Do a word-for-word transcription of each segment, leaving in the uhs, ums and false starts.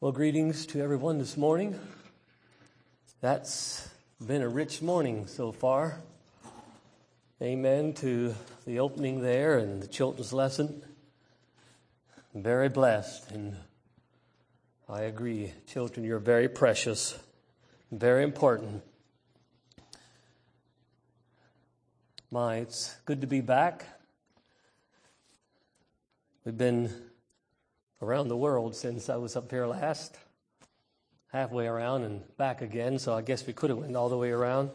Well, greetings to everyone this morning. That's been a rich morning so far. Amen to the opening there and the children's lesson. Very blessed, and I agree. Children, you're very precious, very important. My, it's good to be back. We've been around the world since I was up here last, halfway around and back again, so I guess we could have went all the way around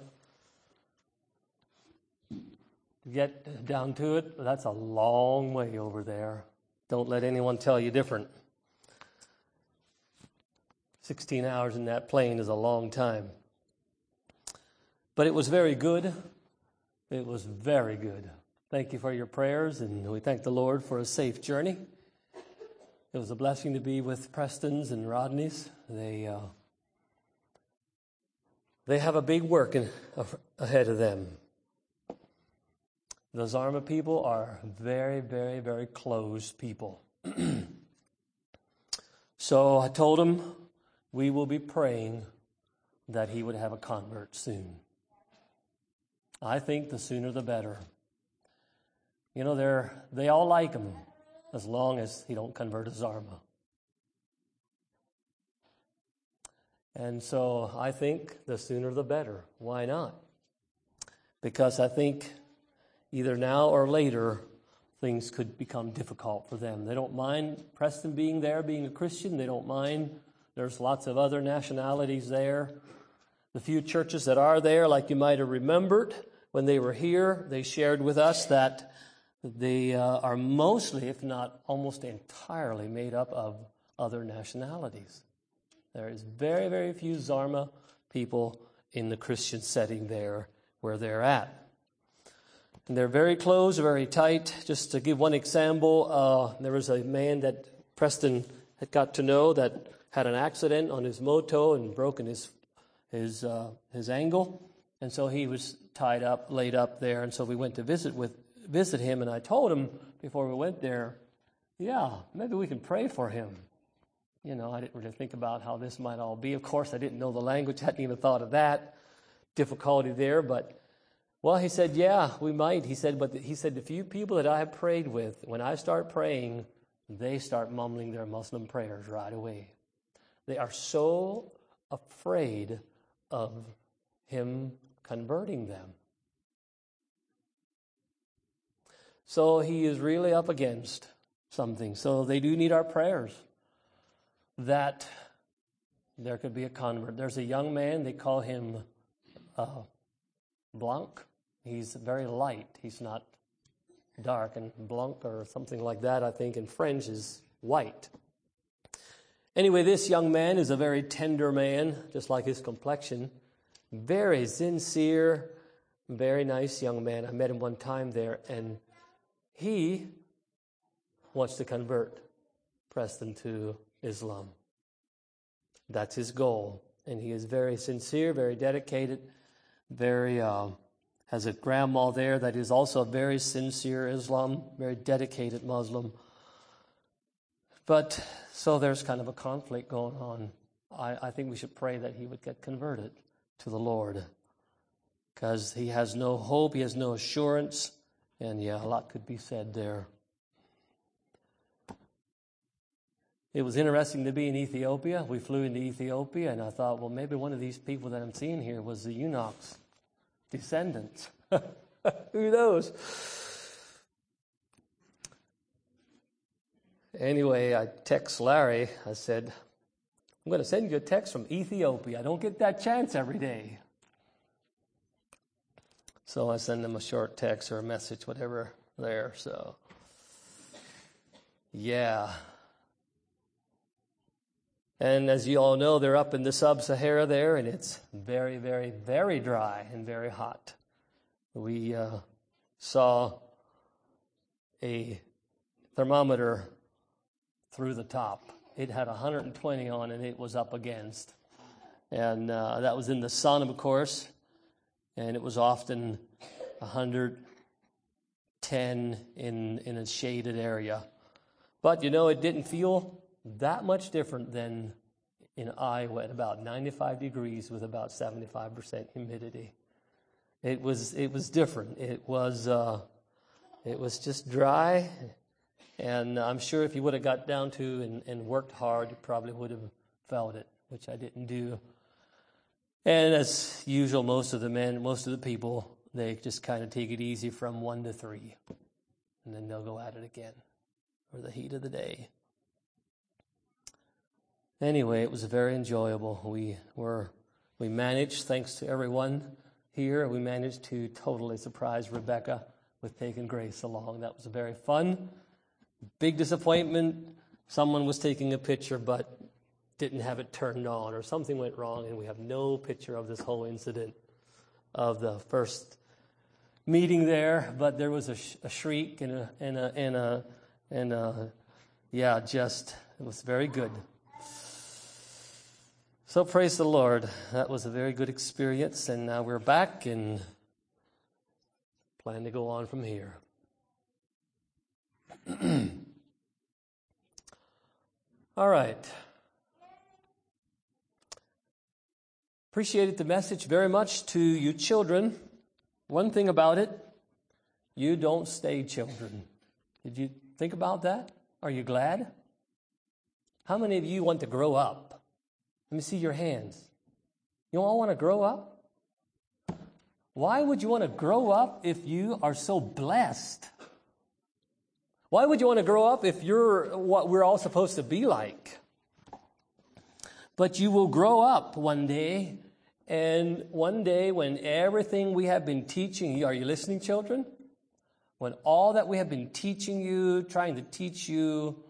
to get down to it. But that's a long way over there. Don't let anyone tell you different. sixteen hours in that plane is a long time. But it was very good. It was very good. Thank you for your prayers, and we thank the Lord for a safe journey. It was a blessing to be with Prestons and Rodneys. They uh, they have a big work in, uh, ahead of them. The Zarma people are very, very, very closed people. So I told him we will be praying that he would have a convert soon. I think the sooner the better. You know, they're they all like him, as long as he don't convert a Zarma. And so I think the sooner the better. Why not? Because I think either now or later, things could become difficult for them. They don't mind Preston being there, being a Christian. They don't mind. There's lots of other nationalities there. The few churches that are there, like you might have remembered, when they were here, they shared with us that They uh, are mostly, if not almost entirely, made up of other nationalities. There is very, very few Zarma people in the Christian setting there where they're at. And they're very close, very tight. Just to give one example, uh, there was a man that Preston had got to know that had an accident on his moto and broken his his uh, his ankle. And so he was tied up, laid up there. And so we went to visit with visit him, and I told him before we went there, yeah, maybe we can pray for him. You know, I didn't really think about how this might all be. Of course, I didn't know the language, hadn't even thought of that difficulty there. But, well, he said, yeah, we might. He said, but the, he said, the few people that I have prayed with, when I start praying, they start mumbling their Muslim prayers right away. They are so afraid of him converting them. So he is really up against something. So they do need our prayers that there could be a convert. There's a young man, they call him uh, Blanc. He's very light. He's not dark. And Blanc or something like that, I think, in French is white. Anyway, this young man is a very tender man, just like his complexion. Very sincere, very nice young man. I met him one time there, and he wants to convert Preston to Islam. That's his goal. And he is very sincere, very dedicated, very uh, has a grandma there that is also a very sincere Islam, very dedicated Muslim. But so there's kind of a conflict going on. I, I think we should pray that he would get converted to the Lord, because he has no hope, he has no assurance. And yeah, a lot could be said there. It was interesting to be in Ethiopia. We flew into Ethiopia, and I thought, well, maybe one of these people that I'm seeing here was the eunuch's descendants. Who knows? Anyway, I text Larry. I said, I'm going to send you a text from Ethiopia. I don't get that chance every day. So I send them a short text or a message, whatever there. So, yeah. And as you all know, they're up in the sub-Sahara there, and it's very, very, very dry and very hot. We uh, saw a thermometer through the top. It had one hundred twenty on, and it was up against. And uh, that was in the sun, of course. And it was often one hundred ten in, in a shaded area. But, you know, it didn't feel that much different than in Iowa at about ninety-five degrees with about seventy-five percent humidity. It was it was different. It was uh, it was just dry, and I'm sure if you would have got down to and, and worked hard, you probably would have felt it, which I didn't do. And as usual, most of the men, most of the people, they just kind of take it easy from one to three, and then they'll go at it again for the heat of the day. Anyway, it was very enjoyable. We were we managed, thanks to everyone here, we managed to totally surprise Rebecca with taking Grace along. That was very fun. Big disappointment. Someone was taking a picture, but didn't have it turned on, or something went wrong, and we have no picture of this whole incident of the first meeting there. But there was a, sh- a shriek and a and a and a and a yeah, just it was very good. So praise the Lord. That was a very good experience, and now we're back and plan to go on from here. All right. Appreciated the message very much to you children. One thing about it, you don't stay children. Did you think about that? Are you glad? How many of you want to grow up? Let me see your hands. You all want to grow up? Why would you want to grow up if you are so blessed? Why would you want to grow up if you're what we're all supposed to be like? But you will grow up one day, and one day when everything we have been teaching you, are you listening, children? When all that we have been teaching you, trying to teach you,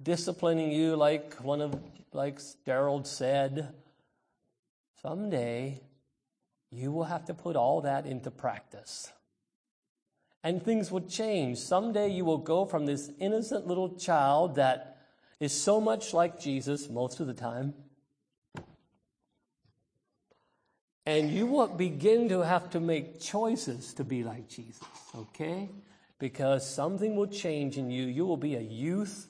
disciplining you like one of... Like Darold said, someday you will have to put all that into practice. And things will change. Someday you will go from this innocent little child that is so much like Jesus most of the time. And you will begin to have to make choices to be like Jesus, okay? Because something will change in you. You will be a youth,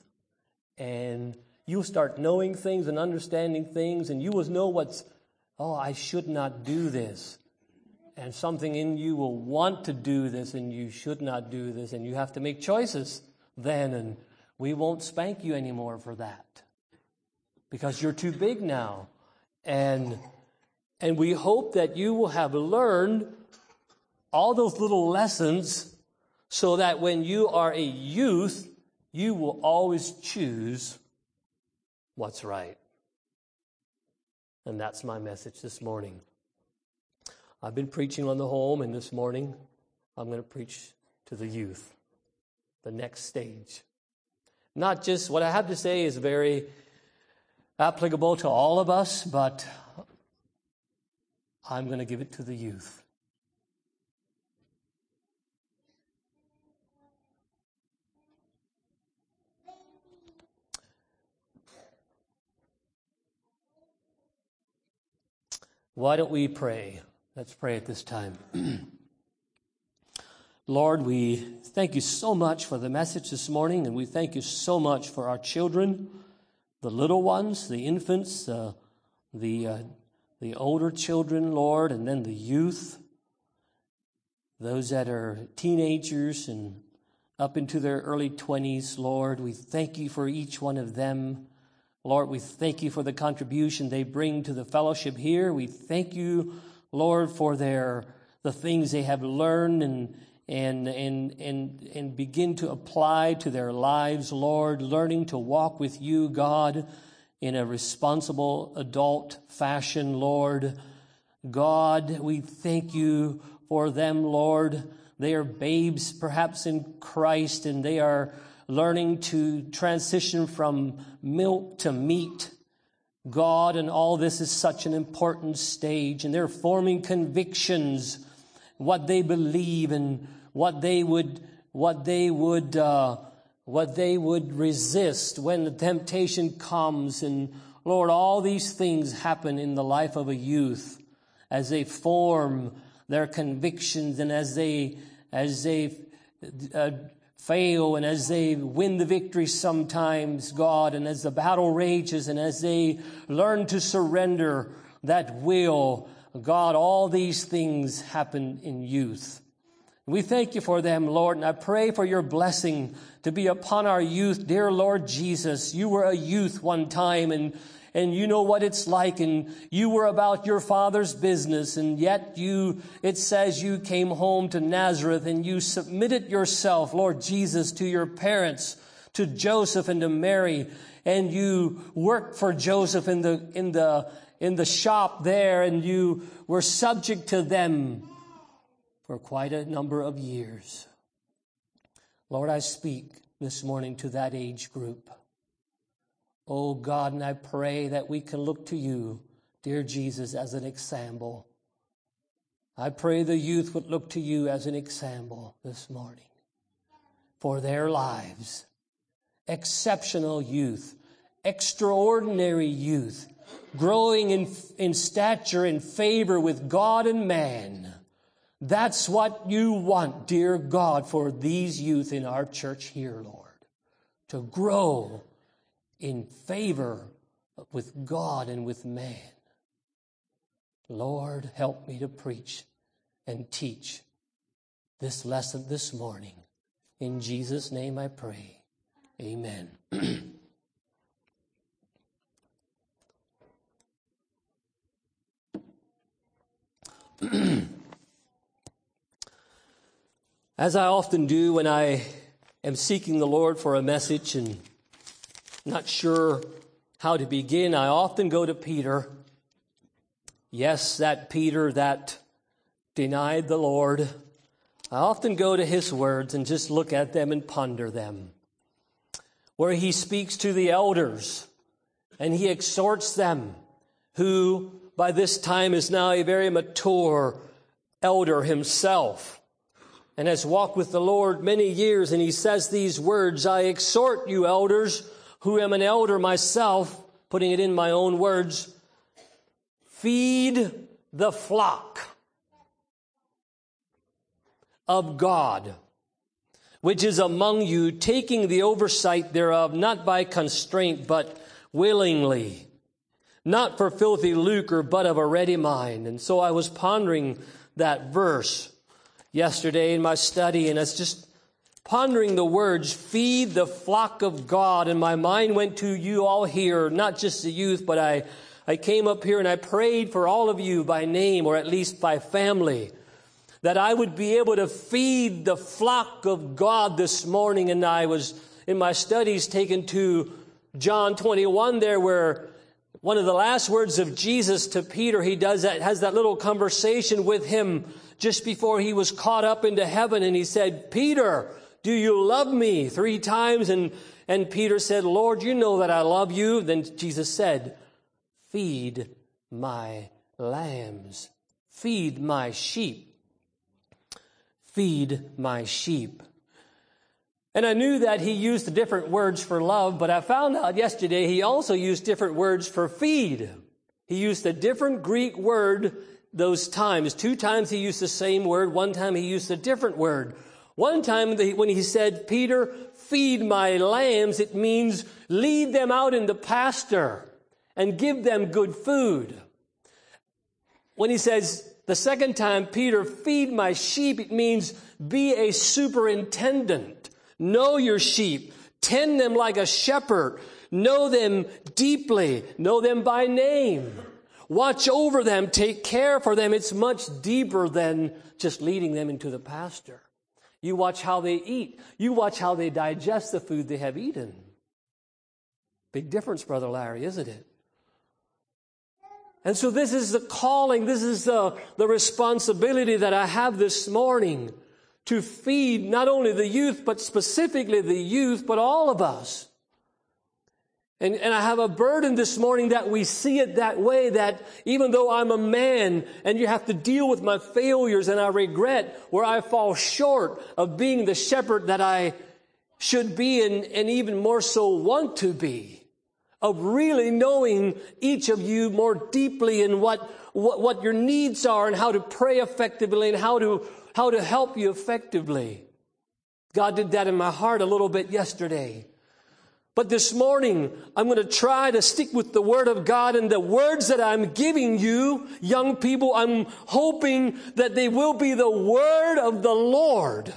and you'll start knowing things and understanding things, and you will know what's, oh, I should not do this. And something in you will want to do this, and you should not do this, and you have to make choices then, and we won't spank you anymore for that because you're too big now. And and we hope that you will have learned all those little lessons so that when you are a youth, you will always choose what's right. And that's my message this morning. I've been preaching on the home, and this morning I'm going to preach to the youth, the next stage. Not just what I have to say is very applicable to all of us, but I'm going to give it to the youth. Why don't we pray? Let's pray at this time. Lord, we thank you so much for the message this morning, and we thank you so much for our children, the little ones, the infants, uh, the uh, the older children, Lord, and then the youth, those that are teenagers and up into their early twenties, Lord. We thank you for each one of them. Lord, we thank you for the contribution they bring to the fellowship here. We thank you, Lord, for their the things they have learned and and and and and begin to apply to their lives, Lord, learning to walk with you, God, in a responsible adult fashion, Lord. God, we thank you for them, Lord. They are babes perhaps in Christ, and they are learning to transition from milk to meat, God, and all this is such an important stage. And they're forming convictions, what they believe and what they would, what they would, uh, what they would resist when the temptation comes. And Lord, all these things happen in the life of a youth as they form their convictions and as they, as they. Uh, fail, and as they win the victory sometimes, God, and as the battle rages, and as they learn to surrender that will, God, all these things happen in youth. We thank you for them, Lord, and I pray for your blessing to be upon our youth. Dear Lord Jesus, you were a youth one time, and and you know what it's like, and you were about your Father's business, and yet you, it says you came home to Nazareth, and you submitted yourself, Lord Jesus, to your parents, to Joseph and to Mary, and you worked for Joseph in the, in the, in the shop there, and you were subject to them for quite a number of years. Lord, I speak this morning to that age group. Oh God, and I pray that we can look to you, dear Jesus, as an example. I pray the youth would look to you as an example this morning for their lives. Exceptional youth, extraordinary youth, growing in, in stature and favor with God and man. That's what you want, dear God, for these youth in our church here, Lord, to grow in favor with God and with man. Lord, help me to preach and teach this lesson this morning. In Jesus' name I pray. Amen. As I often do when I am seeking the Lord for a message and not sure how to begin, I often go to Peter. Yes, that Peter that denied the Lord. I often go to his words and just look at them and ponder them, where he speaks to the elders and he exhorts them, who by this time is now a very mature elder himself and has walked with the Lord many years. And he says these words, "I exhort you, elders, who am an elder myself," putting it in my own words, "feed the flock of God, which is among you, taking the oversight thereof, not by constraint, but willingly, not for filthy lucre, but of a ready mind." And so I was pondering that verse yesterday in my study, and it's just pondering the words, "feed the flock of God," and my mind went to you all here, not just the youth, but I, I came up here and I prayed for all of you by name, or at least by family, that I would be able to feed the flock of God this morning. And I was, in my studies, taken to John twenty-one there, where one of the last words of Jesus to Peter, he does that, has that little conversation with him just before he was caught up into heaven, and he said, "Peter, do you love me?" Three times. And, and Peter said, "Lord, you know that I love you." Then Jesus said, "Feed my lambs, feed my sheep, feed my sheep." And I knew that he used the different words for love, but I found out yesterday he also used different words for feed. He used a different Greek word those times. Two times he used the same word. One time he used a different word. One time when he said, "Peter, feed my lambs," it means lead them out in the pasture and give them good food. When he says the second time, "Peter, feed my sheep," it means be a superintendent. Know your sheep. Tend them like a shepherd. Know them deeply. Know them by name. Watch over them. Take care for them. It's much deeper than just leading them into the pasture. You watch how they eat. You watch how they digest the food they have eaten. Big difference, Brother Larry, isn't it? And so this is the calling. This is the, the responsibility that I have this morning, to feed not only the youth, but specifically the youth, but all of us. And, and I have a burden this morning that we see it that way, that even though I'm a man and you have to deal with my failures and I regret where I fall short of being the shepherd that I should be and, and even more so want to be, of really knowing each of you more deeply and what, what, what your needs are and how to pray effectively and how to, how to help you effectively. God did that in my heart a little bit yesterday. But this morning, I'm going to try to stick with the Word of God and the words that I'm giving you, young people. I'm hoping that they will be the Word of the Lord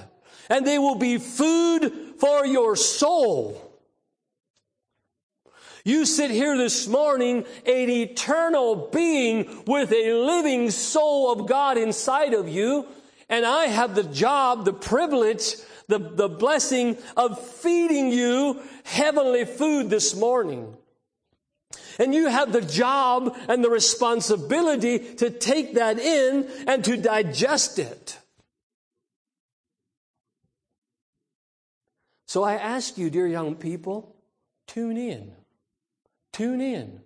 and they will be food for your soul. You sit here this morning, an eternal being with a living soul of God inside of you. And I have the job, the privilege, the, the blessing of feeding you heavenly food this morning. And you have the job and the responsibility to take that in and to digest it. So I ask you, dear young people, tune in. Tune in.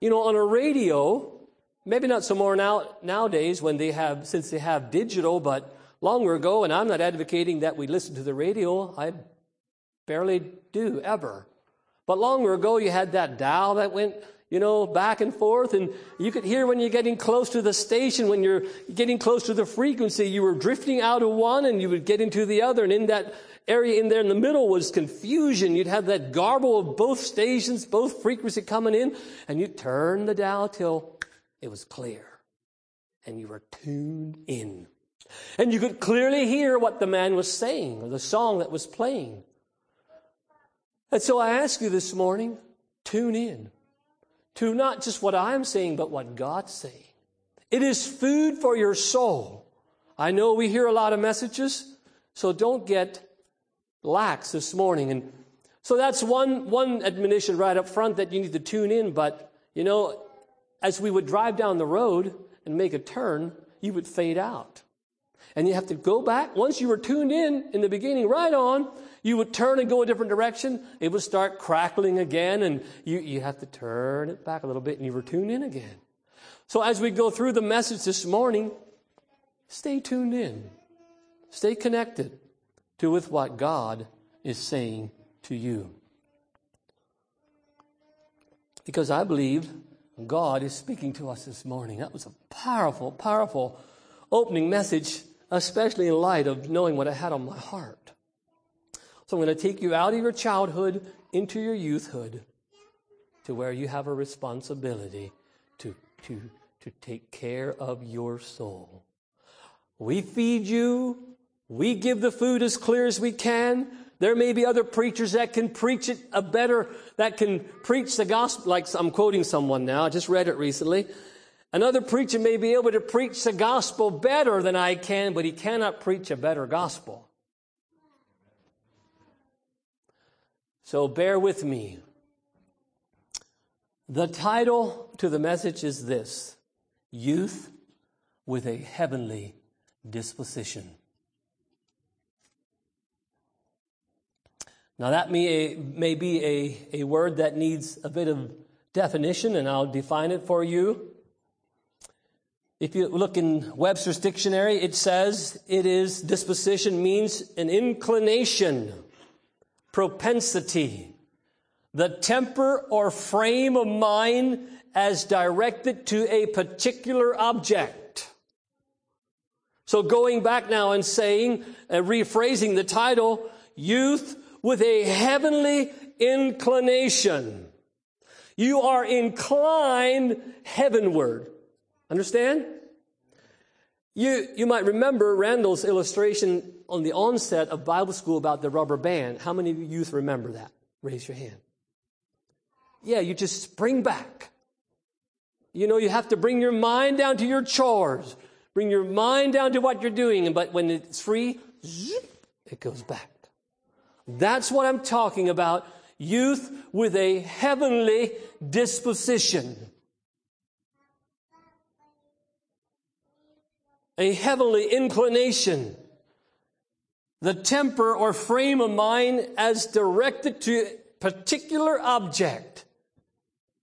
You know, on a radio, maybe not so more now nowadays when they have, since they have digital, but longer ago, and I'm not advocating that we listen to the radio. I barely do ever. But longer ago, you had that dial that went, you know, back and forth, and you could hear when you're getting close to the station, when you're getting close to the frequency, you were drifting out of one and you would get into the other, and in that area in there in the middle was confusion. You'd have that garble of both stations, both frequency coming in, and you turn the dial till it was clear and you were tuned in. And you could clearly hear what the man was saying or the song that was playing. And so I ask you this morning, tune in to not just what I'm saying, but what God's saying. It is food for your soul. I know we hear a lot of messages, so don't get lax this morning. And so that's one one admonition right up front, that you need to tune in. But, you know, as we would drive down the road and make a turn, you would fade out. And you have to go back. Once you were tuned in in the beginning, right on, you would turn and go a different direction. It would start crackling again, and you, you have to turn it back a little bit, and you were tuned in again. So as we go through the message this morning, stay tuned in. Stay connected to with what God is saying to you. Because I believe God is speaking to us this morning. That was a powerful, powerful opening message, especially in light of knowing what I had on my heart. So I'm going to take you out of your childhood into your youthhood, to where you have a responsibility to, to, to take care of your soul. We feed you. We give the food as clear as we can. There may be other preachers that can preach it a better, that can preach the gospel. Like I'm quoting someone now. I just read it recently. Another preacher may be able to preach the gospel better than I can, but he cannot preach a better gospel. So bear with me. The title to the message is this: Youth with a Heavenly Disposition. Now that may, may be a, a word that needs a bit of definition, and I'll define it for you. If you look in Webster's dictionary, it says it is disposition means an inclination, propensity, the temper or frame of mind as directed to a particular object. So going back now and saying, uh, rephrasing the title, Youth with a Heavenly Inclination. You are inclined heavenward. Understand? You, you might remember Randall's illustration on the onset of Bible school about the rubber band. How many youth remember that? Raise your hand. Yeah, you just spring back. You know, you have to bring your mind down to your chores. Bring your mind down to what you're doing. But when it's free, zoop, it goes back. That's what I'm talking about. Youth with a heavenly disposition. A heavenly inclination. The temper or frame of mind as directed to a particular object.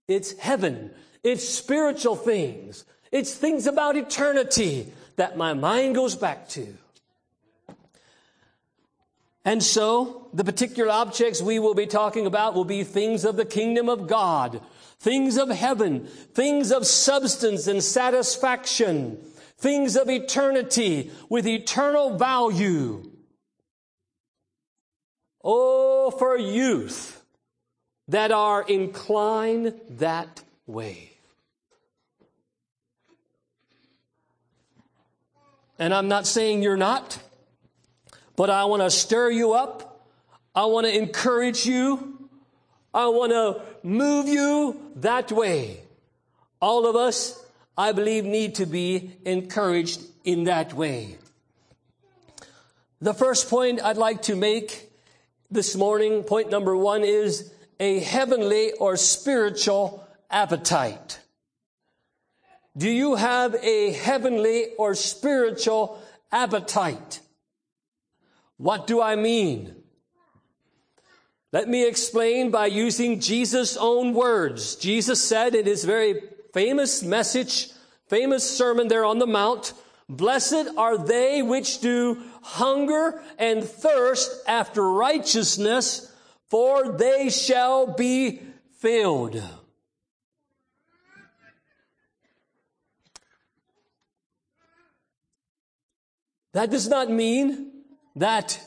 It's heaven. It's spiritual things. It's things about eternity that my mind goes back to. And so, the particular objects we will be talking about will be things of the kingdom of God, things of heaven, things of substance and satisfaction, things of eternity with eternal value. Oh, for youth that are inclined that way. And I'm not saying you're not, but I want to stir you up. I want to encourage you. I want to move you that way. All of us, I believe, need to be encouraged in that way. The first point I'd like to make this morning, point number one, is a heavenly or spiritual appetite. Do you have a heavenly or spiritual appetite? What do I mean? Let me explain by using Jesus' own words. Jesus said in his very famous message, famous sermon there on the mount, "Blessed are they which do hunger and thirst after righteousness, for they shall be filled." That does not mean that,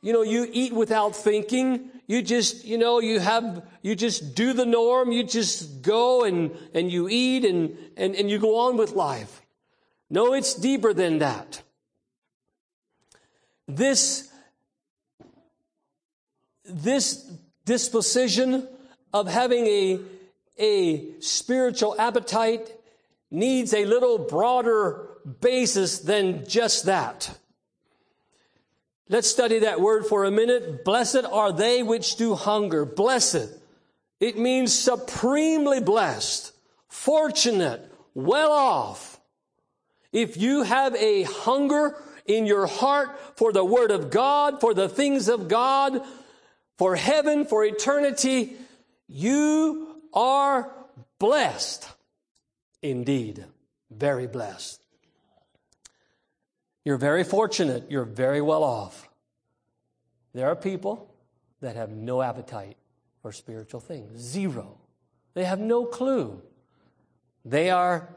you know, you eat without thinking. You just, you know, you have, you just do the norm. You just go and, and you eat and, and, and you go on with life. No, it's deeper than that. This, this disposition of having a, a spiritual appetite needs a little broader basis than just that. Let's study that word for a minute. Blessed are they which do hunger. Blessed. It means supremely blessed, fortunate, well off. If you have a hunger in your heart for the Word of God, for the things of God, for heaven, for eternity, you are blessed. Indeed, very blessed. You're very fortunate. You're very well off. There are people that have no appetite for spiritual things. Zero. They have no clue. They are,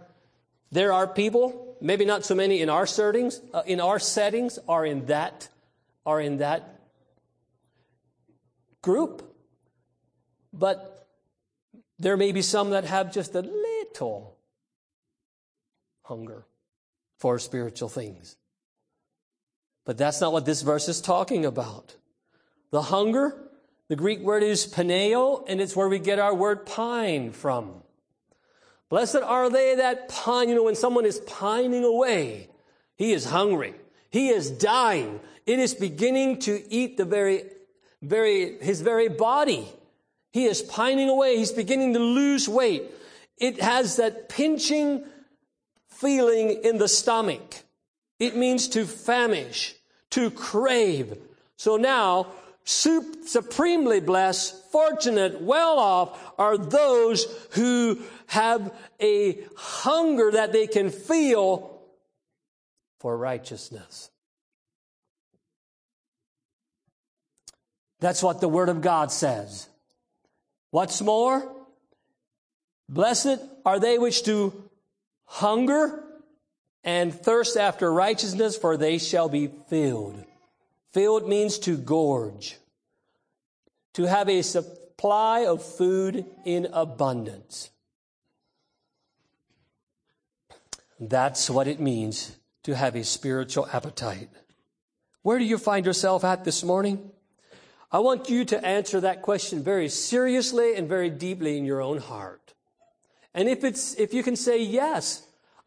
there are people, maybe not so many in our settings, uh, in our settings are in that, are in that group. But there may be some that have just a little hunger for spiritual things. But that's not what this verse is talking about. The hunger, the Greek word is paneo, and it's where we get our word pine from. Blessed are they that pine. You know, when someone is pining away, he is hungry. He is dying. It is beginning to eat the very, very, his very body. He is pining away. He's beginning to lose weight. It has that pinching feeling in the stomach. It means to famish, to crave. So now, sup- supremely blessed, fortunate, well off are those who have a hunger that they can feel for righteousness. That's what the Word of God says. What's more, blessed are they which do hunger and thirst after righteousness, for they shall be filled. Filled means to gorge, to have a supply of food in abundance. That's what it means to have a spiritual appetite. Where do you find yourself at this morning? I want you to answer that question very seriously and very deeply in your own heart. And if it's, if you can say, yes,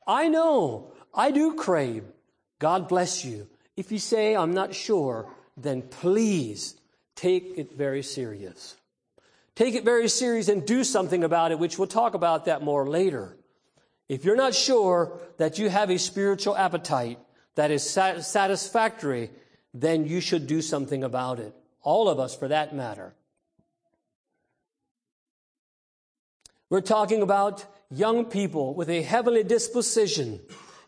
I know I do crave, God bless you. If you say, I'm not sure, then please take it very serious. Take it very serious and do something about it, which we'll talk about that more later. If you're not sure that you have a spiritual appetite that is sat- satisfactory, then you should do something about it. All of us, for that matter. We're talking about young people with a heavenly disposition.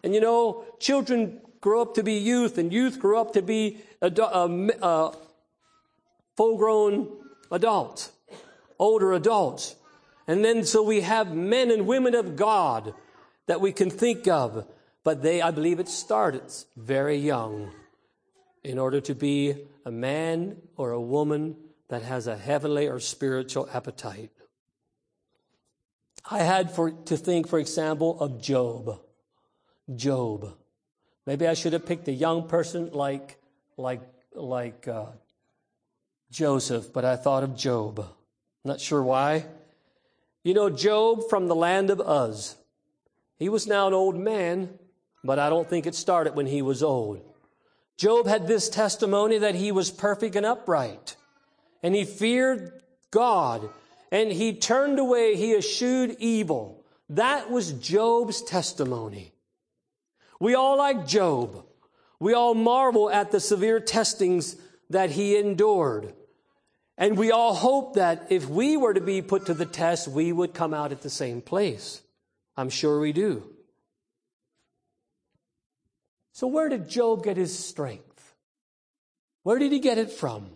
And you know, children grow up to be youth, and youth grow up to be adu- uh, uh, full-grown adults, older adults. And then so we have men and women of God that we can think of But they, I believe it started very young in order to be a man or a woman that has a heavenly or spiritual appetite. I had for, to think, for example, of Job. Job. Maybe I should have picked a young person like like like uh, Joseph, but I thought of Job. Not sure why. You know, Job from the land of Uz. He was now an old man, but I don't think it started when he was old. Job had this testimony that he was perfect and upright, and he feared God, and he turned away, he eschewed evil. That was Job's testimony. We all like Job. We all marvel at the severe testings that he endured. And we all hope that if we were to be put to the test, we would come out at the same place. I'm sure we do. So where did Job get his strength? Where did he get it from?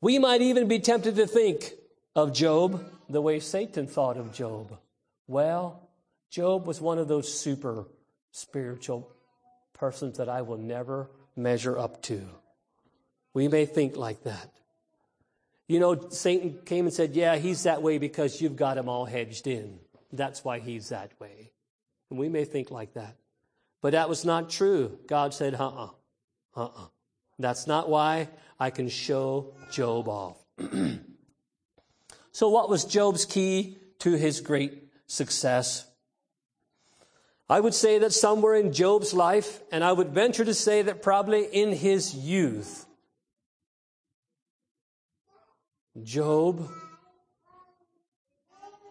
We might even be tempted to think of Job the way Satan thought of Job. Well, Job was one of those super spiritual persons that I will never measure up to. We may think like that. You know, Satan came and said, yeah, he's that way because you've got him all hedged in. That's why he's that way. And we may think like that. But that was not true. God said, uh-uh, uh-uh. That's not why. I can show Job off. So what was Job's key to his great success? I would say that somewhere in Job's life, and I would venture to say that probably in his youth, Job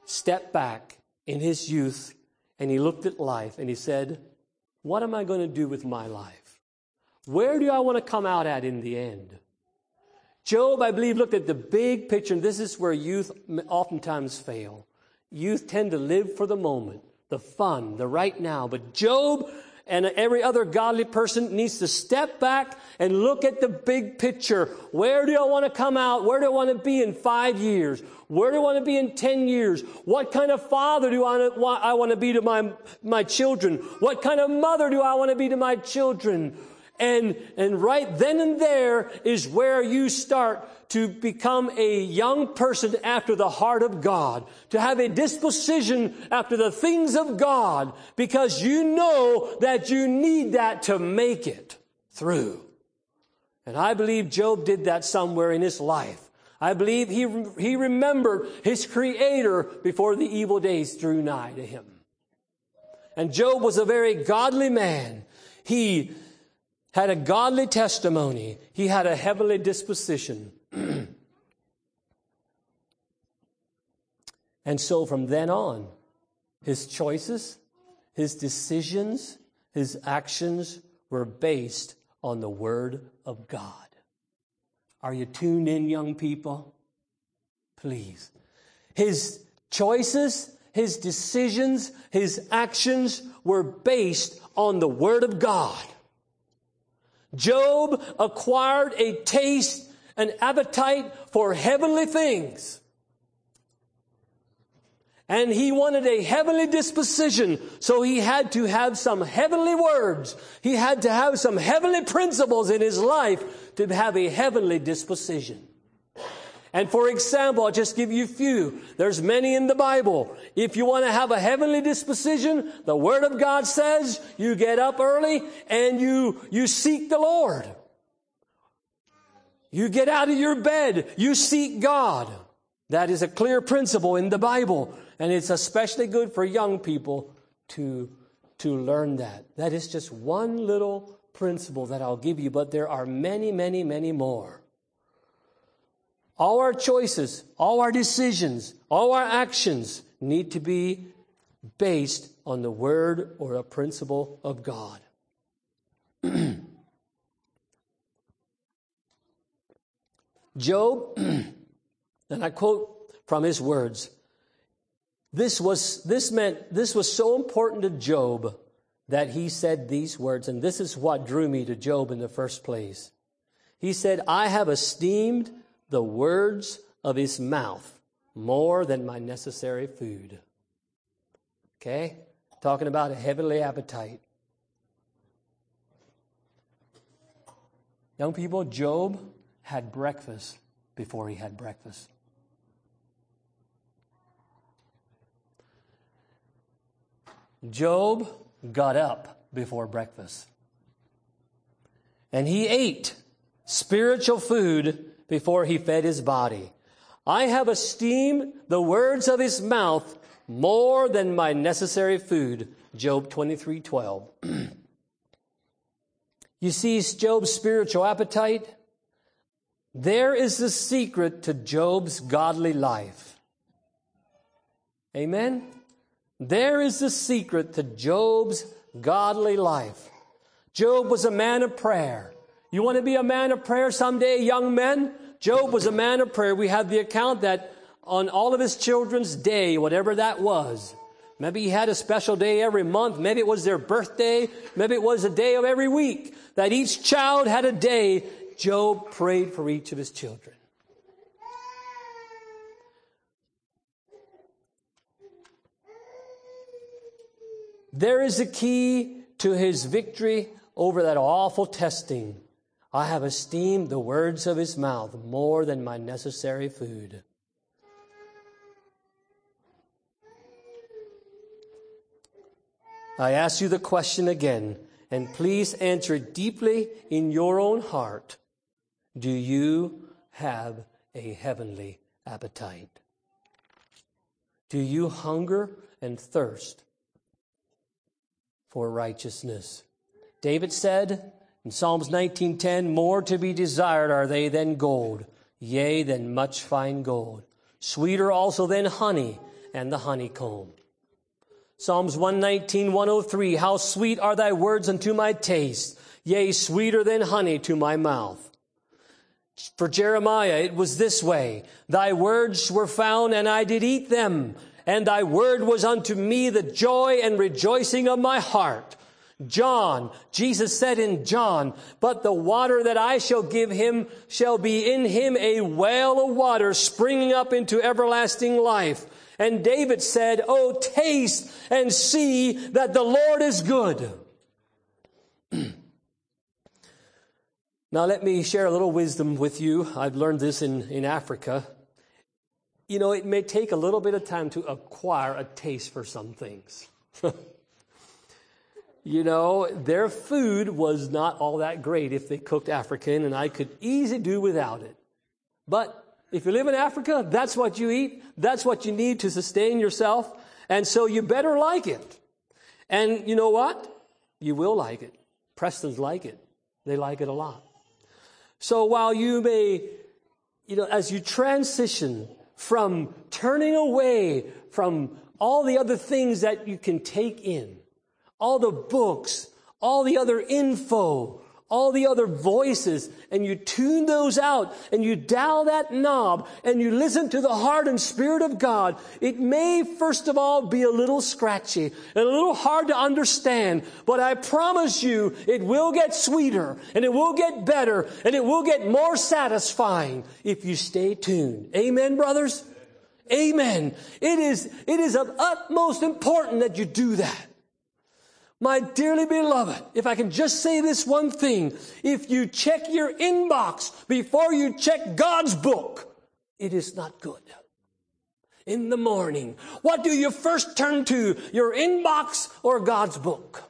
stepped back in his youth and he looked at life and he said, what am I going to do with my life? Where do I want to come out at in the end? Job, I believe, looked at the big picture, and this is where youth oftentimes fail. Youth tend to live for the moment. The fun, the right now. But Job and every other godly person needs to step back and look at the big picture. Where do I want to come out? Where do I want to be in five years? Where do I want to be in ten years? What kind of father do I want to be to my, my children? What kind of mother do I want to be to my children? And, and right then and there is where you start to become a young person after the heart of God, to have a disposition after the things of God, because you know that you need that to make it through. And I believe Job did that somewhere in his life. I believe he, he remembered his Creator before the evil days drew nigh to him. And Job was a very godly man. He had a godly testimony. He had a heavenly disposition. And so from then on, his choices, his decisions, his actions were based on the Word of God. Are you tuned in, young people? Please. His choices, his decisions, his actions were based on the Word of God. Job acquired a taste, an appetite for heavenly things. And he wanted a heavenly disposition, so he had to have some heavenly words. He had to have some heavenly principles in his life to have a heavenly disposition. And for example, I'll just give you a few. There's many in the Bible. If you want to have a heavenly disposition, the Word of God says you get up early and you, you seek the Lord. You get out of your bed. You seek God. That is a clear principle in the Bible. And it's especially good for young people to, to learn that. That is just one little principle that I'll give you, but there are many, many, many more. All our choices, all our decisions, all our actions need to be based on the Word or a principle of God. Job, and I quote from his words, this was this meant this was so important to Job that he said these words, and this is what drew me to Job in the first place. He said, I have esteemed the words of his mouth more than my necessary food. Okay? Talking about a heavenly appetite. Young people, Job had breakfast before he had breakfast. Job got up before breakfast. And he ate spiritual food before he fed his body. I have esteemed the words of his mouth more than my necessary food. Job twenty-three twelve. You see Job's spiritual appetite? There is the secret to Job's godly life. Amen? There is the secret to Job's godly life. Job was a man of prayer. You want to be a man of prayer someday, young men? Job was a man of prayer. We have the account that on all of his children's day, whatever that was, maybe he had a special day every month. Maybe it was their birthday. Maybe it was a day of every week that each child had a day. Job prayed for each of his children. There is a key to his victory over that awful testing. I have esteemed the words of his mouth more than my necessary food. I ask you the question again, and please answer it deeply in your own heart. Do you have a heavenly appetite? Do you hunger and thirst for righteousness? David said in Psalms nineteen ten, more to be desired are they than gold, yea, than much fine gold. Sweeter also than honey and the honeycomb. Psalms one nineteen, one oh three, how sweet are thy words unto my taste, yea, sweeter than honey to my mouth. For Jeremiah, it was this way, thy words were found, and I did eat them, and thy word was unto me the joy and rejoicing of my heart. John, Jesus said in John, but the water that I shall give him shall be in him a well of water springing up into everlasting life. And David said, oh, taste and see that the Lord is good. Now, let me share a little wisdom with you. I've learned this in, in Africa. You know, it may take a little bit of time to acquire a taste for some things. You know, their food was not all that great if they cooked African, and I could easily do without it. But if you live in Africa, that's what you eat. That's what you need to sustain yourself. And so you better like it. And you know what? You will like it. Prestons like it. They like it a lot. So while you may, you know, as you transition from turning away from all the other things that you can take in, all the books, all the other info, all the other voices, and you tune those out, and you dial that knob, and you listen to the heart and spirit of God, it may, first of all, be a little scratchy and a little hard to understand, but I promise you, it will get sweeter, and it will get better, and it will get more satisfying if you stay tuned. Amen, brothers? Amen. It is, it is of utmost importance that you do that. My dearly beloved, if I can just say this one thing, if you check your inbox before you check God's book, it is not good. In the morning, what do you first turn to, your inbox or God's book?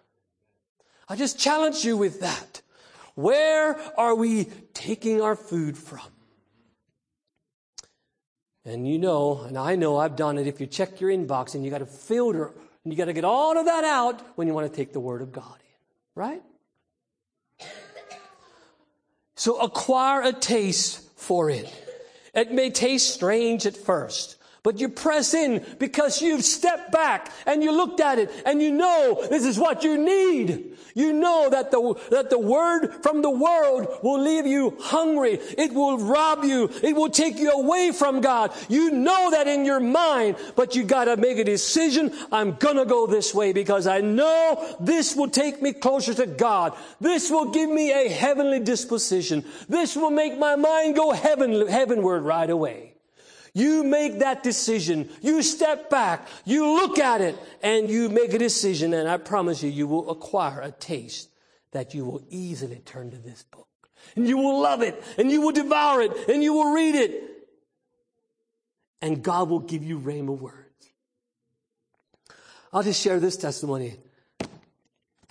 I just challenge you with that. Where are we taking our food from? And you know, and I know I've done it, if you check your inbox and you got to filter and you got to get all of that out when you want to take the Word of God in, right? So acquire a taste for it. It may taste strange at first, but you press in because you've stepped back and you looked at it and you know this is what you need. You know that the, that the word from the world will leave you hungry. It will rob you. It will take you away from God. You know that in your mind, but you got to make a decision. I'm going to go this way because I know this will take me closer to God. This will give me a heavenly disposition. This will make my mind go heaven, heavenward right away. You make that decision. You step back. You look at it and you make a decision. And I promise you, you will acquire a taste that you will easily turn to this book. And you will love it, and you will devour it, and you will read it. And God will give you rhema words. I'll just share this testimony.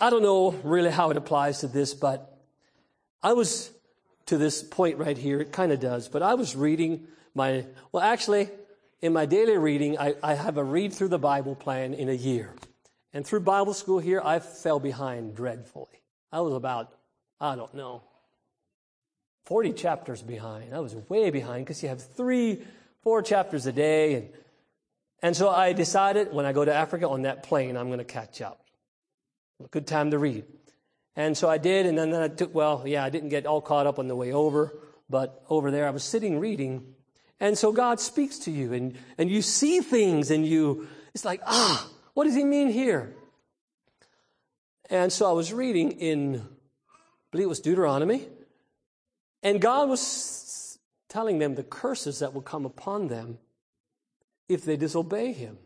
I don't know really how it applies to this, but I was to this point right here. It kind of does. But I was reading my, well, actually, in my daily reading, I, I have a read through the Bible plan in a year. And through Bible school here, I fell behind dreadfully. I was about, I don't know, forty chapters behind. I was way behind because you have three, four chapters a day. And, and so I decided when I go to Africa on that plane, I'm going to catch up. Good time to read. And so I did. And then I took, well, yeah, I didn't get all caught up on the way over. But over there, I was sitting reading. And so God speaks to you and, and you see things and you, it's like, ah, what does he mean here? And so I was reading in, I believe it was Deuteronomy. And God was telling them the curses that will come upon them if they disobey him.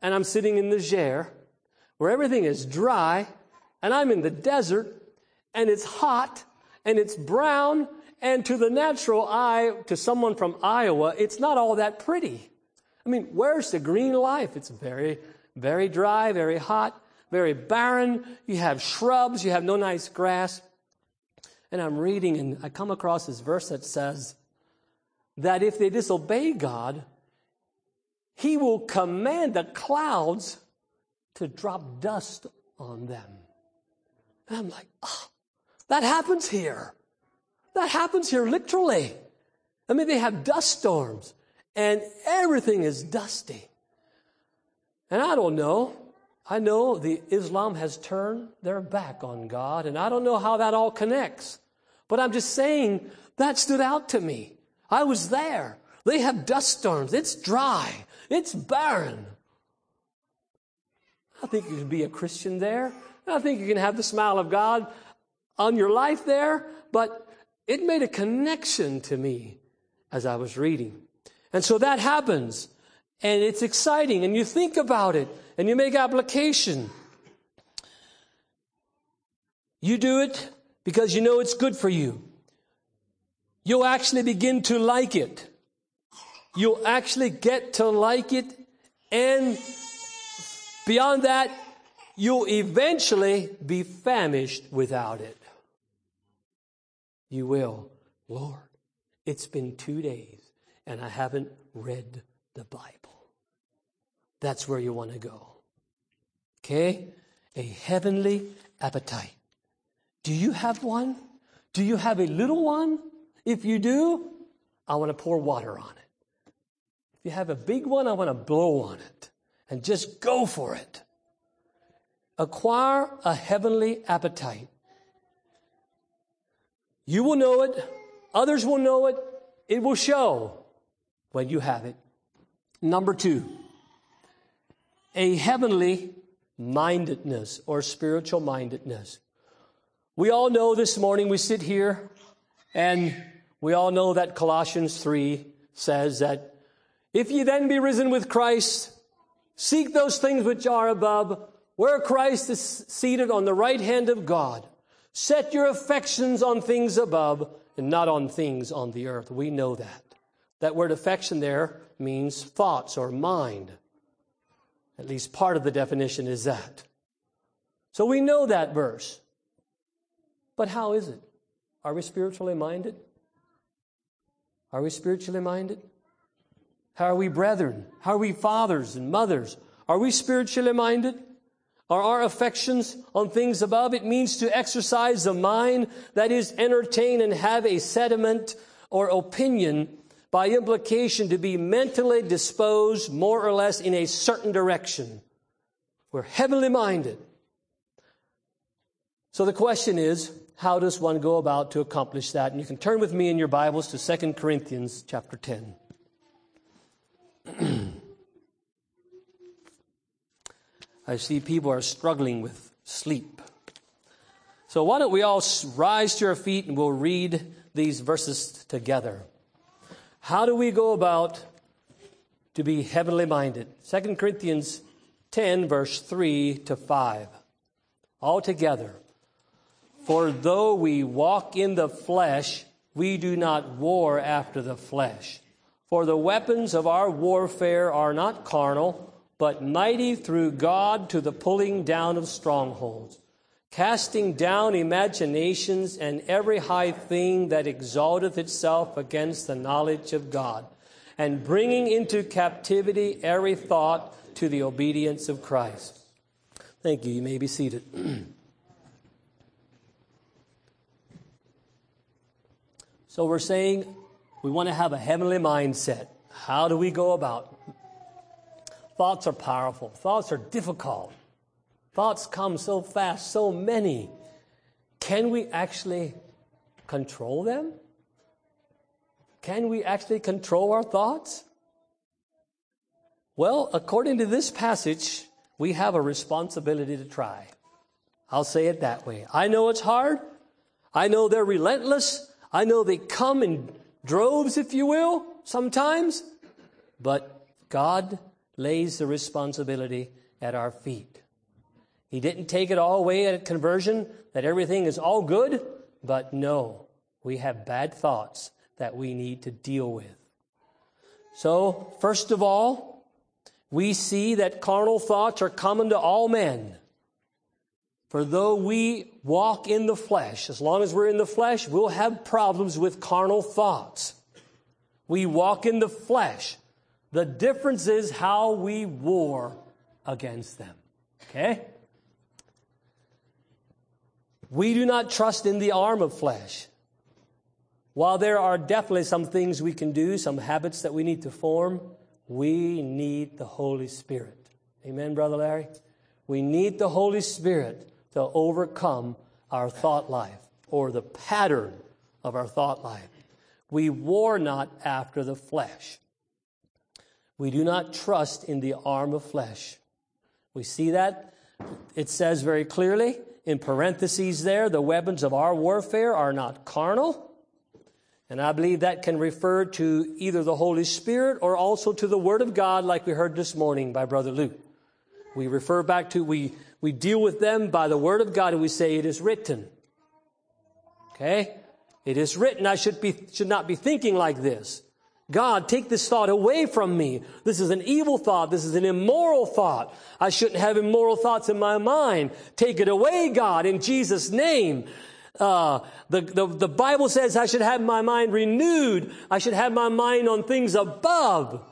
And I'm sitting in Niger, where everything is dry, and I'm in the desert, and it's hot, and it's brown, and to the natural eye, to someone from Iowa, it's not all that pretty. I mean, where's the green life? It's very, very dry, very hot, very barren. You have shrubs, you have no nice grass. And I'm reading, and I come across this verse that says that if they disobey God, he will command the clouds to drop dust on them. And I'm like, oh, that happens here. That happens here, literally. I mean, they have dust storms, and everything is dusty. And I don't know. I know the Islam has turned their back on God, and I don't know how that all connects. But I'm just saying that stood out to me. I was there. They have dust storms. It's dry. It's barren. I think you can be a Christian there. I think you can have the smile of God on your life there. But it made a connection to me as I was reading. And so that happens. And it's exciting. And you think about it. And you make application. You do it because you know it's good for you. You'll actually begin to like it. You'll actually get to like it. And beyond that, you'll eventually be famished without it. You will. Lord, it's been two days and I haven't read the Bible. That's where you want to go. Okay? A heavenly appetite. Do you have one? Do you have a little one? If you do, I want to pour water on it. If you have a big one, I want to blow on it and just go for it. Acquire a heavenly appetite. You will know it. Others will know it. It will show when you have it. Number two. A heavenly mindedness or spiritual mindedness. We all know this morning we sit here and we all know that Colossians three says that if ye then be risen with Christ, seek those things which are above, where Christ is seated on the right hand of God. Set your affections on things above and not on things on the earth. We know that. That word affection there means thoughts or mind. At least part of the definition is that. So we know that verse. But how is it? Are we spiritually minded? Are we spiritually minded? How are we brethren? How are we fathers and mothers? Are we spiritually minded? Are our affections on things above? It means to exercise the mind, that is, entertain and have a sentiment or opinion. By implication, to be mentally disposed more or less in a certain direction. We're heavenly minded. So the question is, how does one go about to accomplish that? And you can turn with me in your Bibles to Second Corinthians chapter ten. I see people are struggling with sleep. So why don't we all rise to our feet and we'll read these verses together. How do we go about to be heavenly minded? Second Corinthians ten, verse three to five. Altogether, for though we walk in the flesh, we do not war after the flesh. For the weapons of our warfare are not carnal, but mighty through God to the pulling down of strongholds, casting down imaginations and every high thing that exalteth itself against the knowledge of God, and bringing into captivity every thought to the obedience of Christ. Thank you. You may be seated. So we're saying we want to have a heavenly mindset. How do we go about? Thoughts are powerful. Thoughts are difficult. Thoughts come so fast, so many. Can we actually control them? Can we actually control our thoughts? Well, according to this passage, we have a responsibility to try. I'll say it that way. I know it's hard. I know they're relentless. I know they come in droves, if you will, sometimes. But God lays the responsibility at our feet. He didn't take it all away at conversion, that everything is all good. But no, we have bad thoughts that we need to deal with. So, first of all, we see that carnal thoughts are common to all men. For though we walk in the flesh, as long as we're in the flesh, we'll have problems with carnal thoughts. We walk in the flesh. The difference is how we war against them. Okay? We do not trust in the arm of flesh. While there are definitely some things we can do, some habits that we need to form, we need the Holy Spirit. Amen, Brother Larry? We need the Holy Spirit to overcome our thought life or the pattern of our thought life. We war not after the flesh. We do not trust in the arm of flesh. We see that. It says very clearly in parentheses there, the weapons of our warfare are not carnal. And I believe that can refer to either the Holy Spirit or also to the Word of God, like we heard this morning by Brother Luke. We refer back to, we, we deal with them by the Word of God, and we say, it is written. Okay? It is written. I should be, should not be thinking like this. God, take this thought away from me. This is an evil thought. This is an immoral thought. I shouldn't have immoral thoughts in my mind. Take it away, God, in Jesus' name. Uh, the, the, the Bible says I should have my mind renewed. I should have my mind on things above.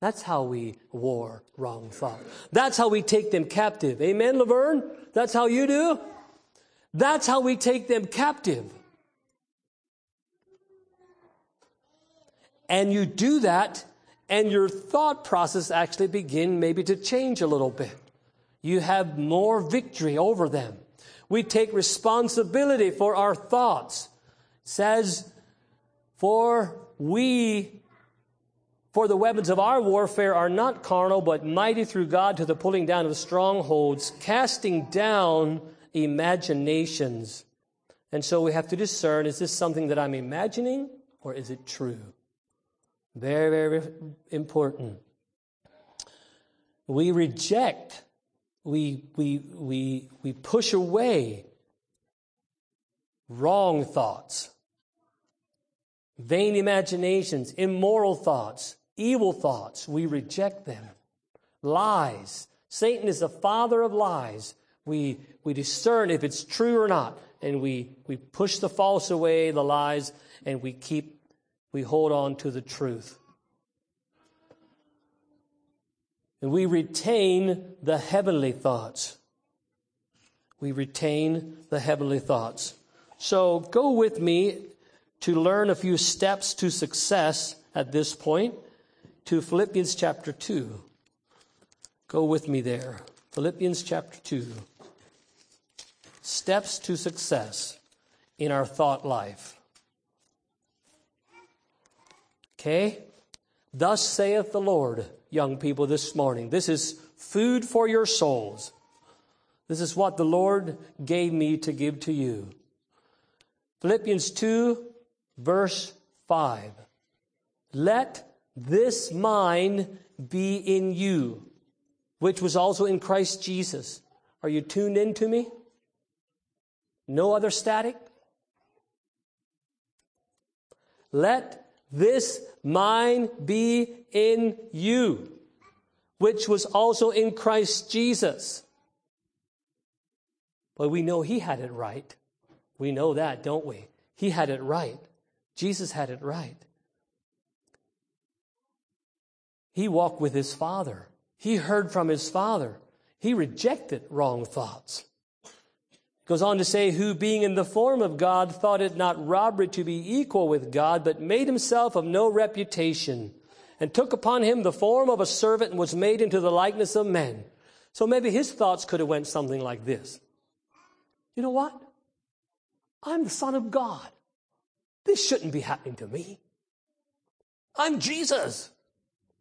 That's how we war wrong thought. That's how we take them captive. Amen, Laverne? That's how you do? That's how we take them captive. And you do that, and your thought process actually begin maybe to change a little bit. You have more victory over them. We take responsibility for our thoughts. It says, for we, for the weapons of our warfare are not carnal, but mighty through God to the pulling down of strongholds, casting down imaginations. And so we have to discern, is this something that I'm imagining, or is it true? Very, very important. We reject, we, we, we, we push away wrong thoughts, vain imaginations, immoral thoughts, evil thoughts. We reject them. Lies. Satan is the father of lies. We, we discern if it's true or not, and we, we push the false away, the lies, and we keep We hold on to the truth. And we retain the heavenly thoughts. We retain the heavenly thoughts. So go with me to learn a few steps to success at this point to Philippians chapter two. Go with me there. Philippians chapter two. Steps to success in our thought life. Okay? Thus saith the Lord, young people, this morning. This is food for your souls. This is what the Lord gave me to give to you. Philippians two, verse five. Let this mind be in you, which was also in Christ Jesus. Are you tuned in to me? No other static? Let this mind be in you, which was also in Christ Jesus. But we know he had it right. We know that, don't we? He had it right. Jesus had it right. He walked with his Father. He heard from his Father. He rejected wrong thoughts. Goes on to say, who being in the form of God thought it not robbery to be equal with God, but made himself of no reputation, and took upon him the form of a servant, and was made into the likeness of men. So maybe his thoughts could have went something like this. You know what? I'm the Son of God. This shouldn't be happening to me. I'm Jesus.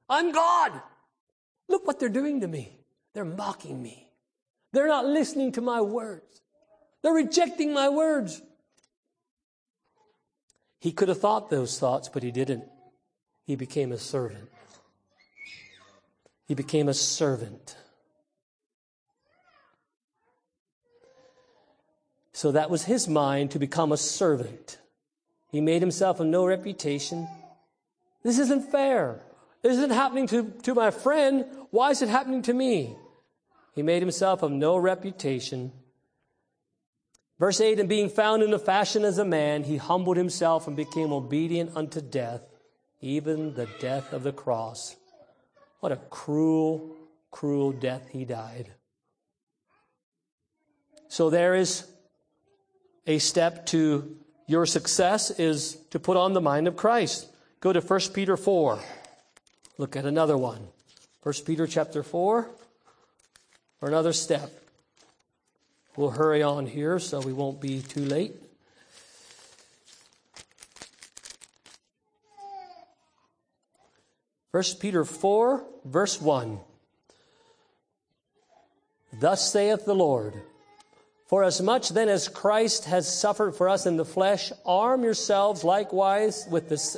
I'm God. Look what they're doing to me. They're mocking me. They're not listening to my words. They're rejecting my words. He could have thought those thoughts, but he didn't. He became a servant. He became a servant. So that was his mind, to become a servant. He made himself of no reputation. This isn't fair. This isn't happening to, to my friend. Why is it happening to me? He made himself of no reputation. Verse eight, and being found in the fashion as a man, he humbled himself and became obedient unto death, even the death of the cross. What a cruel, cruel death he died. So there is a step to your success, is to put on the mind of Christ. Go to First Peter four. Look at another one. First Peter chapter four, for another step. We'll hurry on here so we won't be too late. First Peter four, verse one. Thus saith the Lord, for as much then as Christ has suffered for us in the flesh, arm yourselves likewise with this.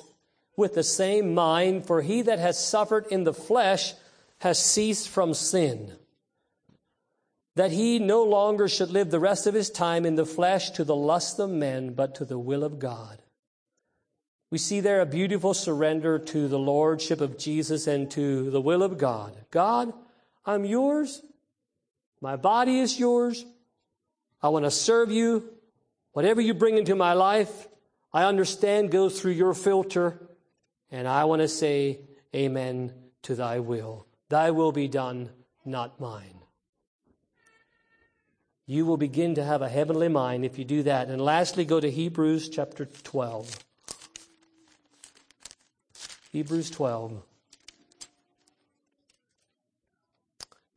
With the same mind, for he that has suffered in the flesh has ceased from sin, that he no longer should live the rest of his time in the flesh to the lust of men, but to the will of God. We see there a beautiful surrender to the lordship of Jesus and to the will of God. God, I'm yours. My body is yours. I want to serve you. Whatever you bring into my life, I understand goes through your filter. And I want to say amen to thy will. Thy will be done, not mine. You will begin to have a heavenly mind if you do that. And lastly, go to Hebrews chapter twelve. Hebrews twelve.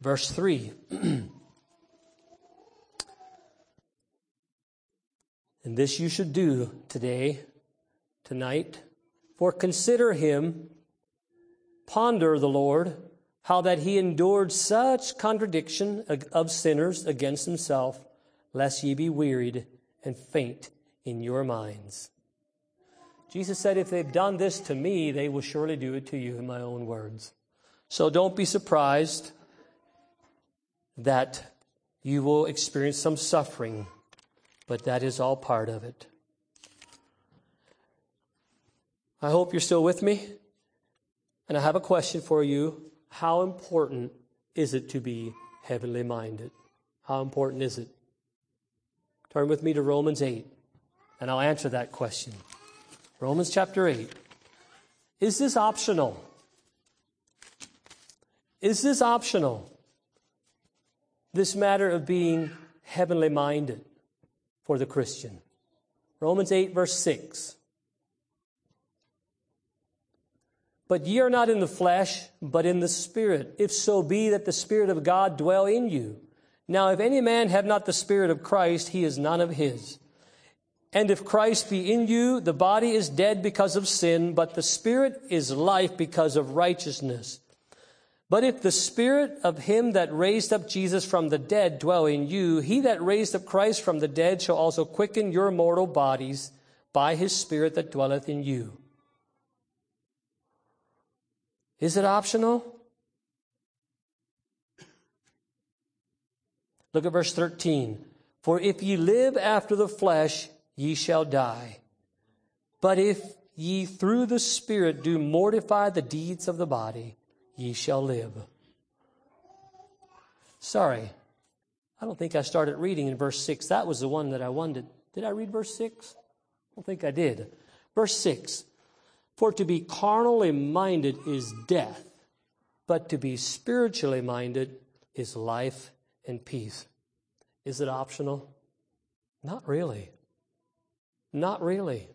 Verse three. And this you should do today, tonight. For consider him, ponder the Lord, how that he endured such contradiction of sinners against himself, lest ye be wearied and faint in your minds. Jesus said, if they've done this to me, they will surely do it to you, in my own words. So don't be surprised that you will experience some suffering, but that is all part of it. I hope you're still with me. And I have a question for you. How important is it to be heavenly minded? How important is it? Turn with me to Romans eight, and I'll answer that question. Romans chapter eight. Is this optional? Is this optional? This matter of being heavenly minded for the Christian. Romans eight, verse six. But ye are not in the flesh, but in the Spirit, if so be that the Spirit of God dwell in you. Now, if any man have not the Spirit of Christ, he is none of his. And if Christ be in you, the body is dead because of sin, but the Spirit is life because of righteousness. But if the Spirit of him that raised up Jesus from the dead dwell in you, he that raised up Christ from the dead shall also quicken your mortal bodies by his Spirit that dwelleth in you. Is it optional? Look at verse thirteen. For if ye live after the flesh, ye shall die. But if ye through the Spirit do mortify the deeds of the body, ye shall live. Sorry, I don't think I started reading in verse six. That was the one that I wanted. Did I read verse six? I don't think I did. Verse six. For to be carnally minded is death, but to be spiritually minded is life and peace. Is it optional? Not really. Not really.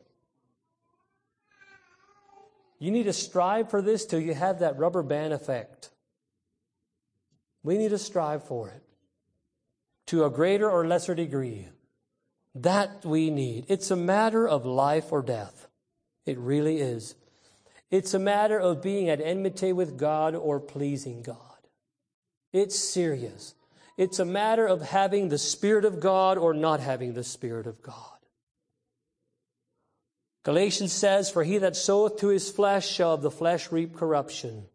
You need to strive for this till you have that rubber band effect. We need to strive for it to a greater or lesser degree. That we need. It's a matter of life or death. It really is. It's a matter of being at enmity with God or pleasing God. It's serious. It's a matter of having the Spirit of God or not having the Spirit of God. Galatians says, for he that soweth to his flesh shall of the flesh reap corruption.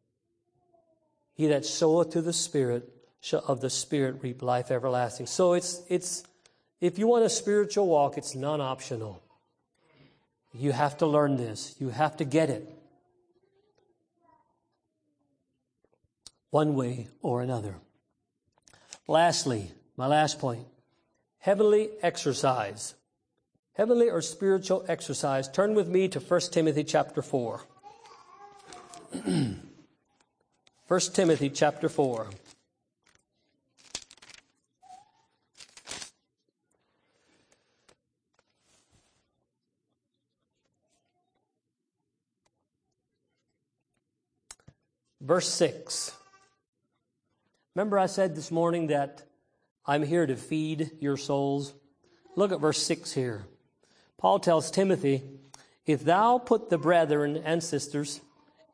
He that soweth to the Spirit shall of the Spirit reap life everlasting. So it's it's if you want a spiritual walk, it's non-optional. You have to learn this. You have to get it. One way or another. Lastly, my last point. Heavenly exercise. Heavenly or spiritual exercise. Turn with me to First Timothy chapter four. First Timothy chapter four. Verse six. Remember I said this morning that I'm here to feed your souls? Look at verse six here. Paul tells Timothy, if thou put the brethren and sisters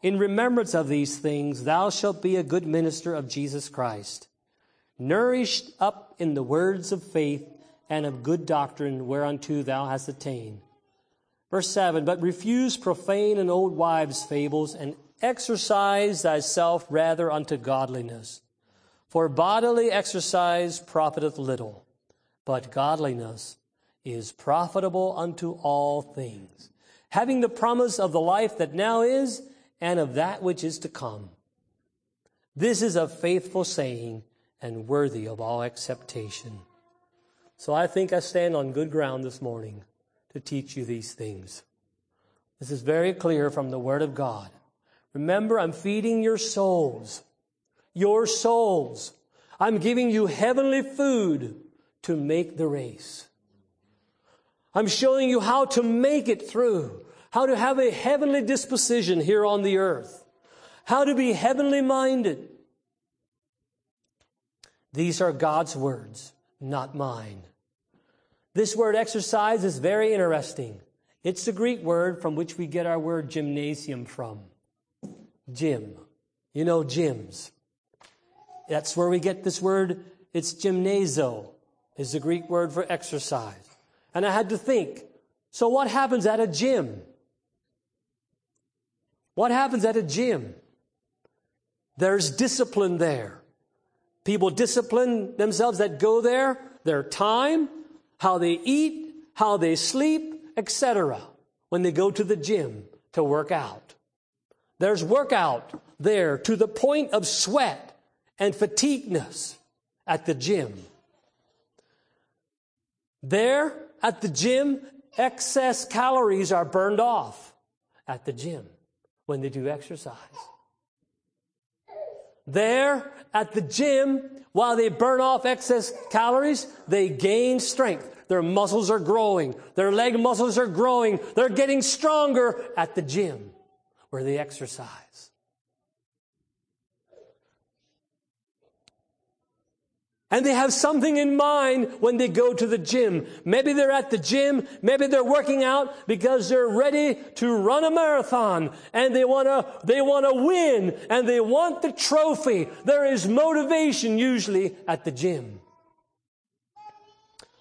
in remembrance of these things, thou shalt be a good minister of Jesus Christ, nourished up in the words of faith and of good doctrine whereunto thou hast attained. Verse seven, but refuse profane and old wives' fables, and exercise thyself rather unto godliness. For bodily exercise profiteth little, but godliness is profitable unto all things, having the promise of the life that now is and of that which is to come. This is a faithful saying and worthy of all acceptation. So I think I stand on good ground this morning to teach you these things. This is very clear from the Word of God. Remember, I'm feeding your souls, your souls. I'm giving you heavenly food to make the race. I'm showing you how to make it through, how to have a heavenly disposition here on the earth, how to be heavenly minded. These are God's words, not mine. This word exercise is very interesting. It's the Greek word from which we get our word gymnasium from. Gym. You know, gyms. That's where we get this word. It's gymnazo, is the Greek word for exercise. And I had to think, so what happens at a gym? What happens at a gym? There's discipline there. People discipline themselves that go there, their time, how they eat, how they sleep, et cetera when they go to the gym to work out. There's workout there to the point of sweat and fatigueness at the gym. There at the gym, excess calories are burned off at the gym when they do exercise. There at the gym, while they burn off excess calories, they gain strength. Their muscles are growing. Their leg muscles are growing. They're getting stronger at the gym, where they exercise. And they have something in mind when they go to the gym. Maybe they're at the gym. Maybe they're working out because they're ready to run a marathon. And they want to they want to win. And they want the trophy. There is motivation usually at the gym.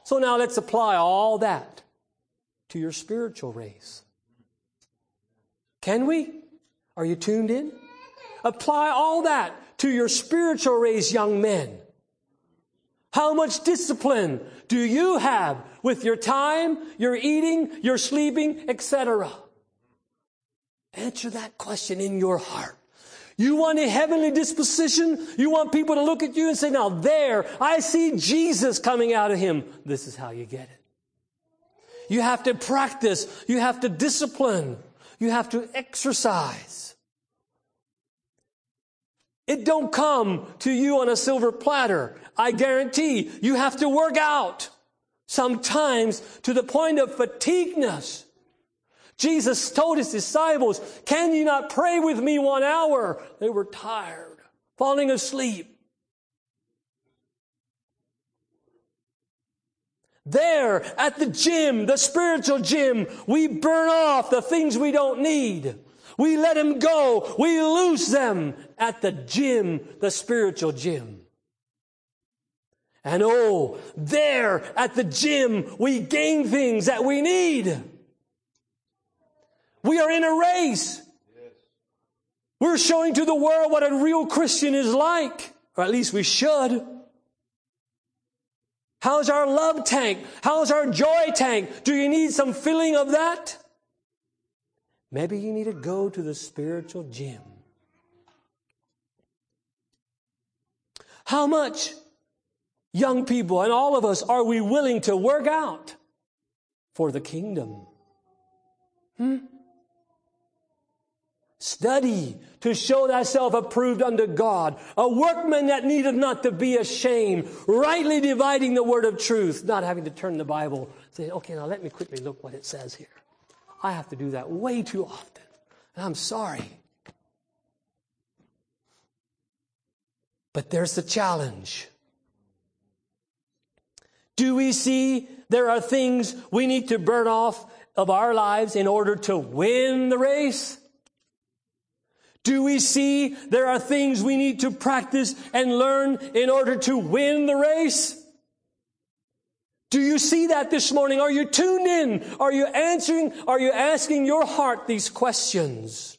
So now let's apply all that to your spiritual race. Can we? Are you tuned in? Apply all that to your spiritual race, young men. How much discipline do you have with your time, your eating, your sleeping, et cetera? Answer that question in your heart. You want a heavenly disposition? You want people to look at you and say, now there, I see Jesus coming out of him. This is how you get it. You have to practice. You have to discipline. You have to exercise. It don't come to you on a silver platter. I guarantee you have to work out sometimes to the point of fatigueness. Jesus told his disciples, can you not pray with me one hour? They were tired, falling asleep. There at the gym, the spiritual gym, we burn off the things we don't need. We let them go. We lose them at the gym, the spiritual gym. And oh, there at the gym, we gain things that we need. We are in a race. Yes. We're showing to the world what a real Christian is like, or at least we should. How's our love tank? How's our joy tank? Do you need some filling of that? Maybe you need to go to the spiritual gym. How much, young people, and all of us, are we willing to work out for the kingdom? Hmm? Study to show thyself approved unto God, a workman that needeth not to be ashamed, rightly dividing the word of truth, not having to turn the Bible, say, okay, now let me quickly look what it says here. I have to do that way too often, and I'm sorry. But there's the challenge. Do we see there are things we need to burn off of our lives in order to win the race? Do we see there are things we need to practice and learn in order to win the race? Do you see that this morning? Are you tuned in? Are you answering? Are you asking your heart these questions?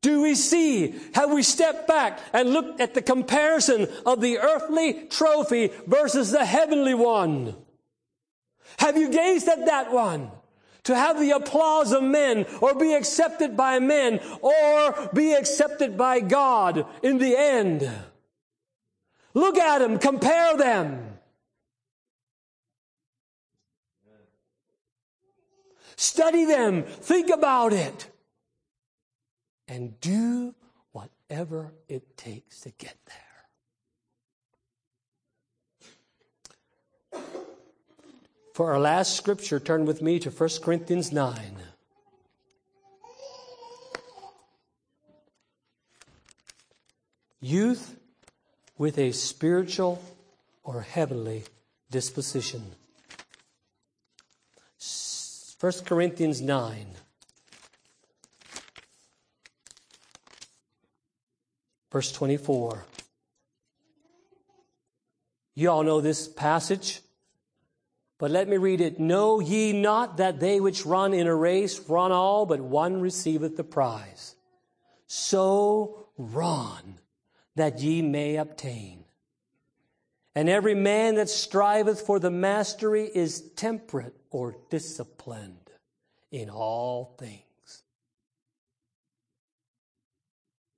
Do we see? Have we stepped back and looked at the comparison of the earthly trophy versus the heavenly one? Have you gazed at that one? To have the applause of men, or be accepted by men, or be accepted by God in the end. Look at them, compare them. Study them, think about it. And do whatever it takes to get there. For our last scripture, turn with me to First Corinthians nine. Youth with a spiritual or heavenly disposition. First Corinthians nine. Verse twenty-four. You all know this passage, but let me read it. Know ye not that they which run in a race run all, but one receiveth the prize? So run, that ye may obtain. And every man that striveth for the mastery is temperate or disciplined in all things.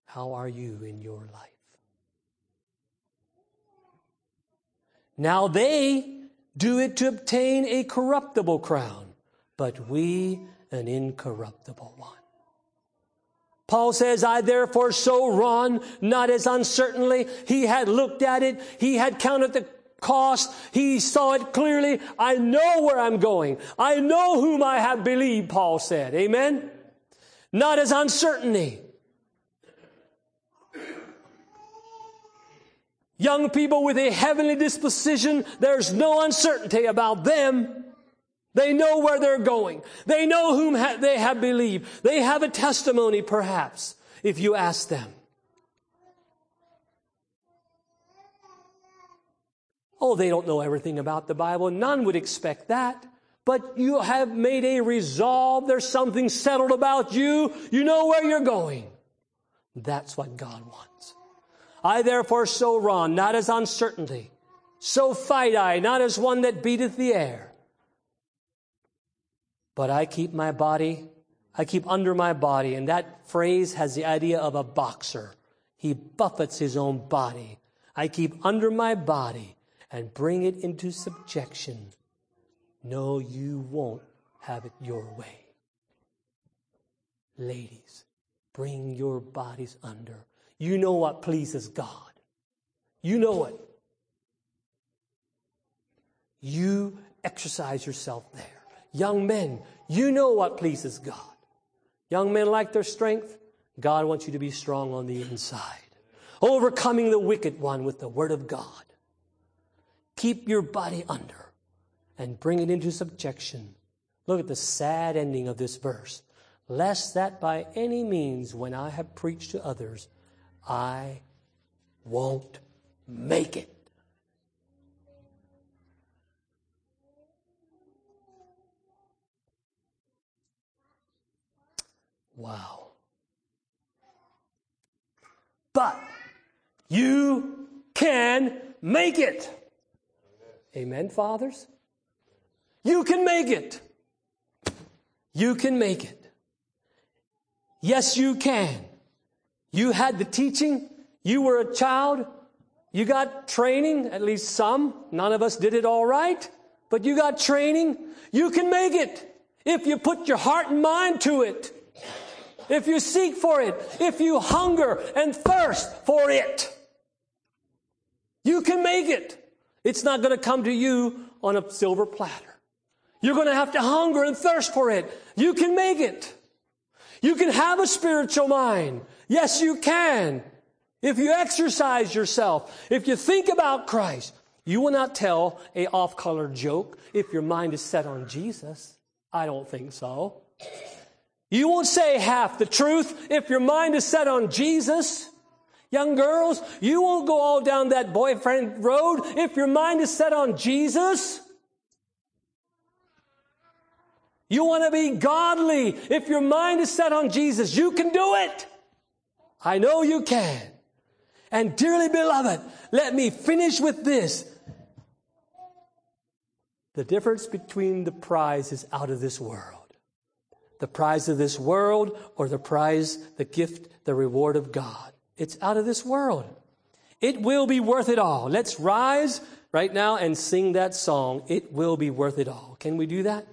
How are you in your life? Now they do it to obtain a corruptible crown, but we an incorruptible one. Paul says, I therefore so run, not as uncertainly. He had looked at it. He had counted the cost. He saw it clearly. I know where I'm going. I know whom I have believed, Paul said. Amen? Not as uncertainty. Young people with a heavenly disposition, there's no uncertainty about them. They know where they're going. They know whom ha- they have believed. They have a testimony, perhaps, if you ask them. Oh, they don't know everything about the Bible. None would expect that. but you have made a resolve. There's something settled about you. You know where you're going. That's what God wants. I therefore so run, not as uncertainty. So fight I, not as one that beateth the air. But I keep my body, I keep under my body. And that phrase has the idea of a boxer. He buffets his own body. I keep under my body and bring it into subjection. No, you won't have it your way. Ladies, bring your bodies under. You know what pleases God. You know it. You exercise yourself there. Young men, you know what pleases God. Young men like their strength. God wants you to be strong on the inside. Overcoming the wicked one with the word of God. Keep your body under and bring it into subjection. Look at the sad ending of this verse. Lest that by any means when I have preached to others, I won't make it. Wow. But you can make it. Amen, fathers? You can make it. You can make it. Yes, you can. You had the teaching. You were a child. You got training, at least some. None of us did it all right. But you got training. You can make it if you put your heart and mind to it. If you seek for it, if you hunger and thirst for it, you can make it. It's not going to come to you on a silver platter. You're going to have to hunger and thirst for it. You can make it. You can have a spiritual mind. Yes, you can. If you exercise yourself, if you think about Christ, you will not tell a off-color joke if your mind is set on Jesus. I don't think so. You won't say half the truth if your mind is set on Jesus. Young girls, you won't go all down that boyfriend road if your mind is set on Jesus. You want to be godly if your mind is set on Jesus. You can do it. I know you can. And dearly beloved, let me finish with this. The difference between the prize is out of this world. The prize of this world or the prize, the gift, the reward of God. It's out of this world. It will be worth it all. Let's rise right now and sing that song. It will be worth it all. Can we do that?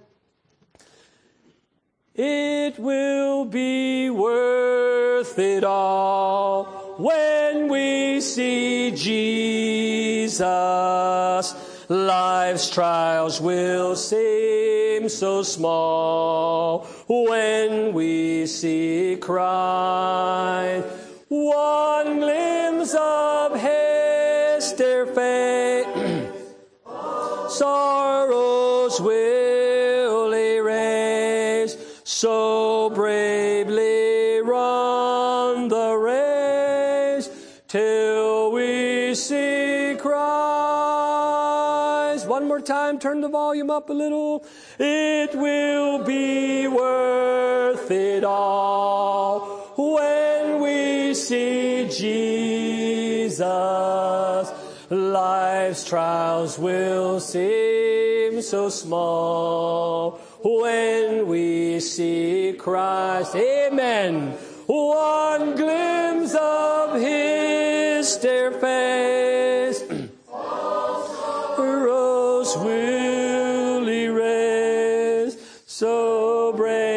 It will be worth it all when we see Jesus. Life's trials will seem so small when we see Christ. One glimpse of His dear face, sorrows will erase. So bravely run the race till we see Christ. One more time, turn the volume up a little. It will be worth it all when we see Jesus. Life's trials will seem so small when we see Christ. Amen. One glimpse of His dear face. Will erase so brave.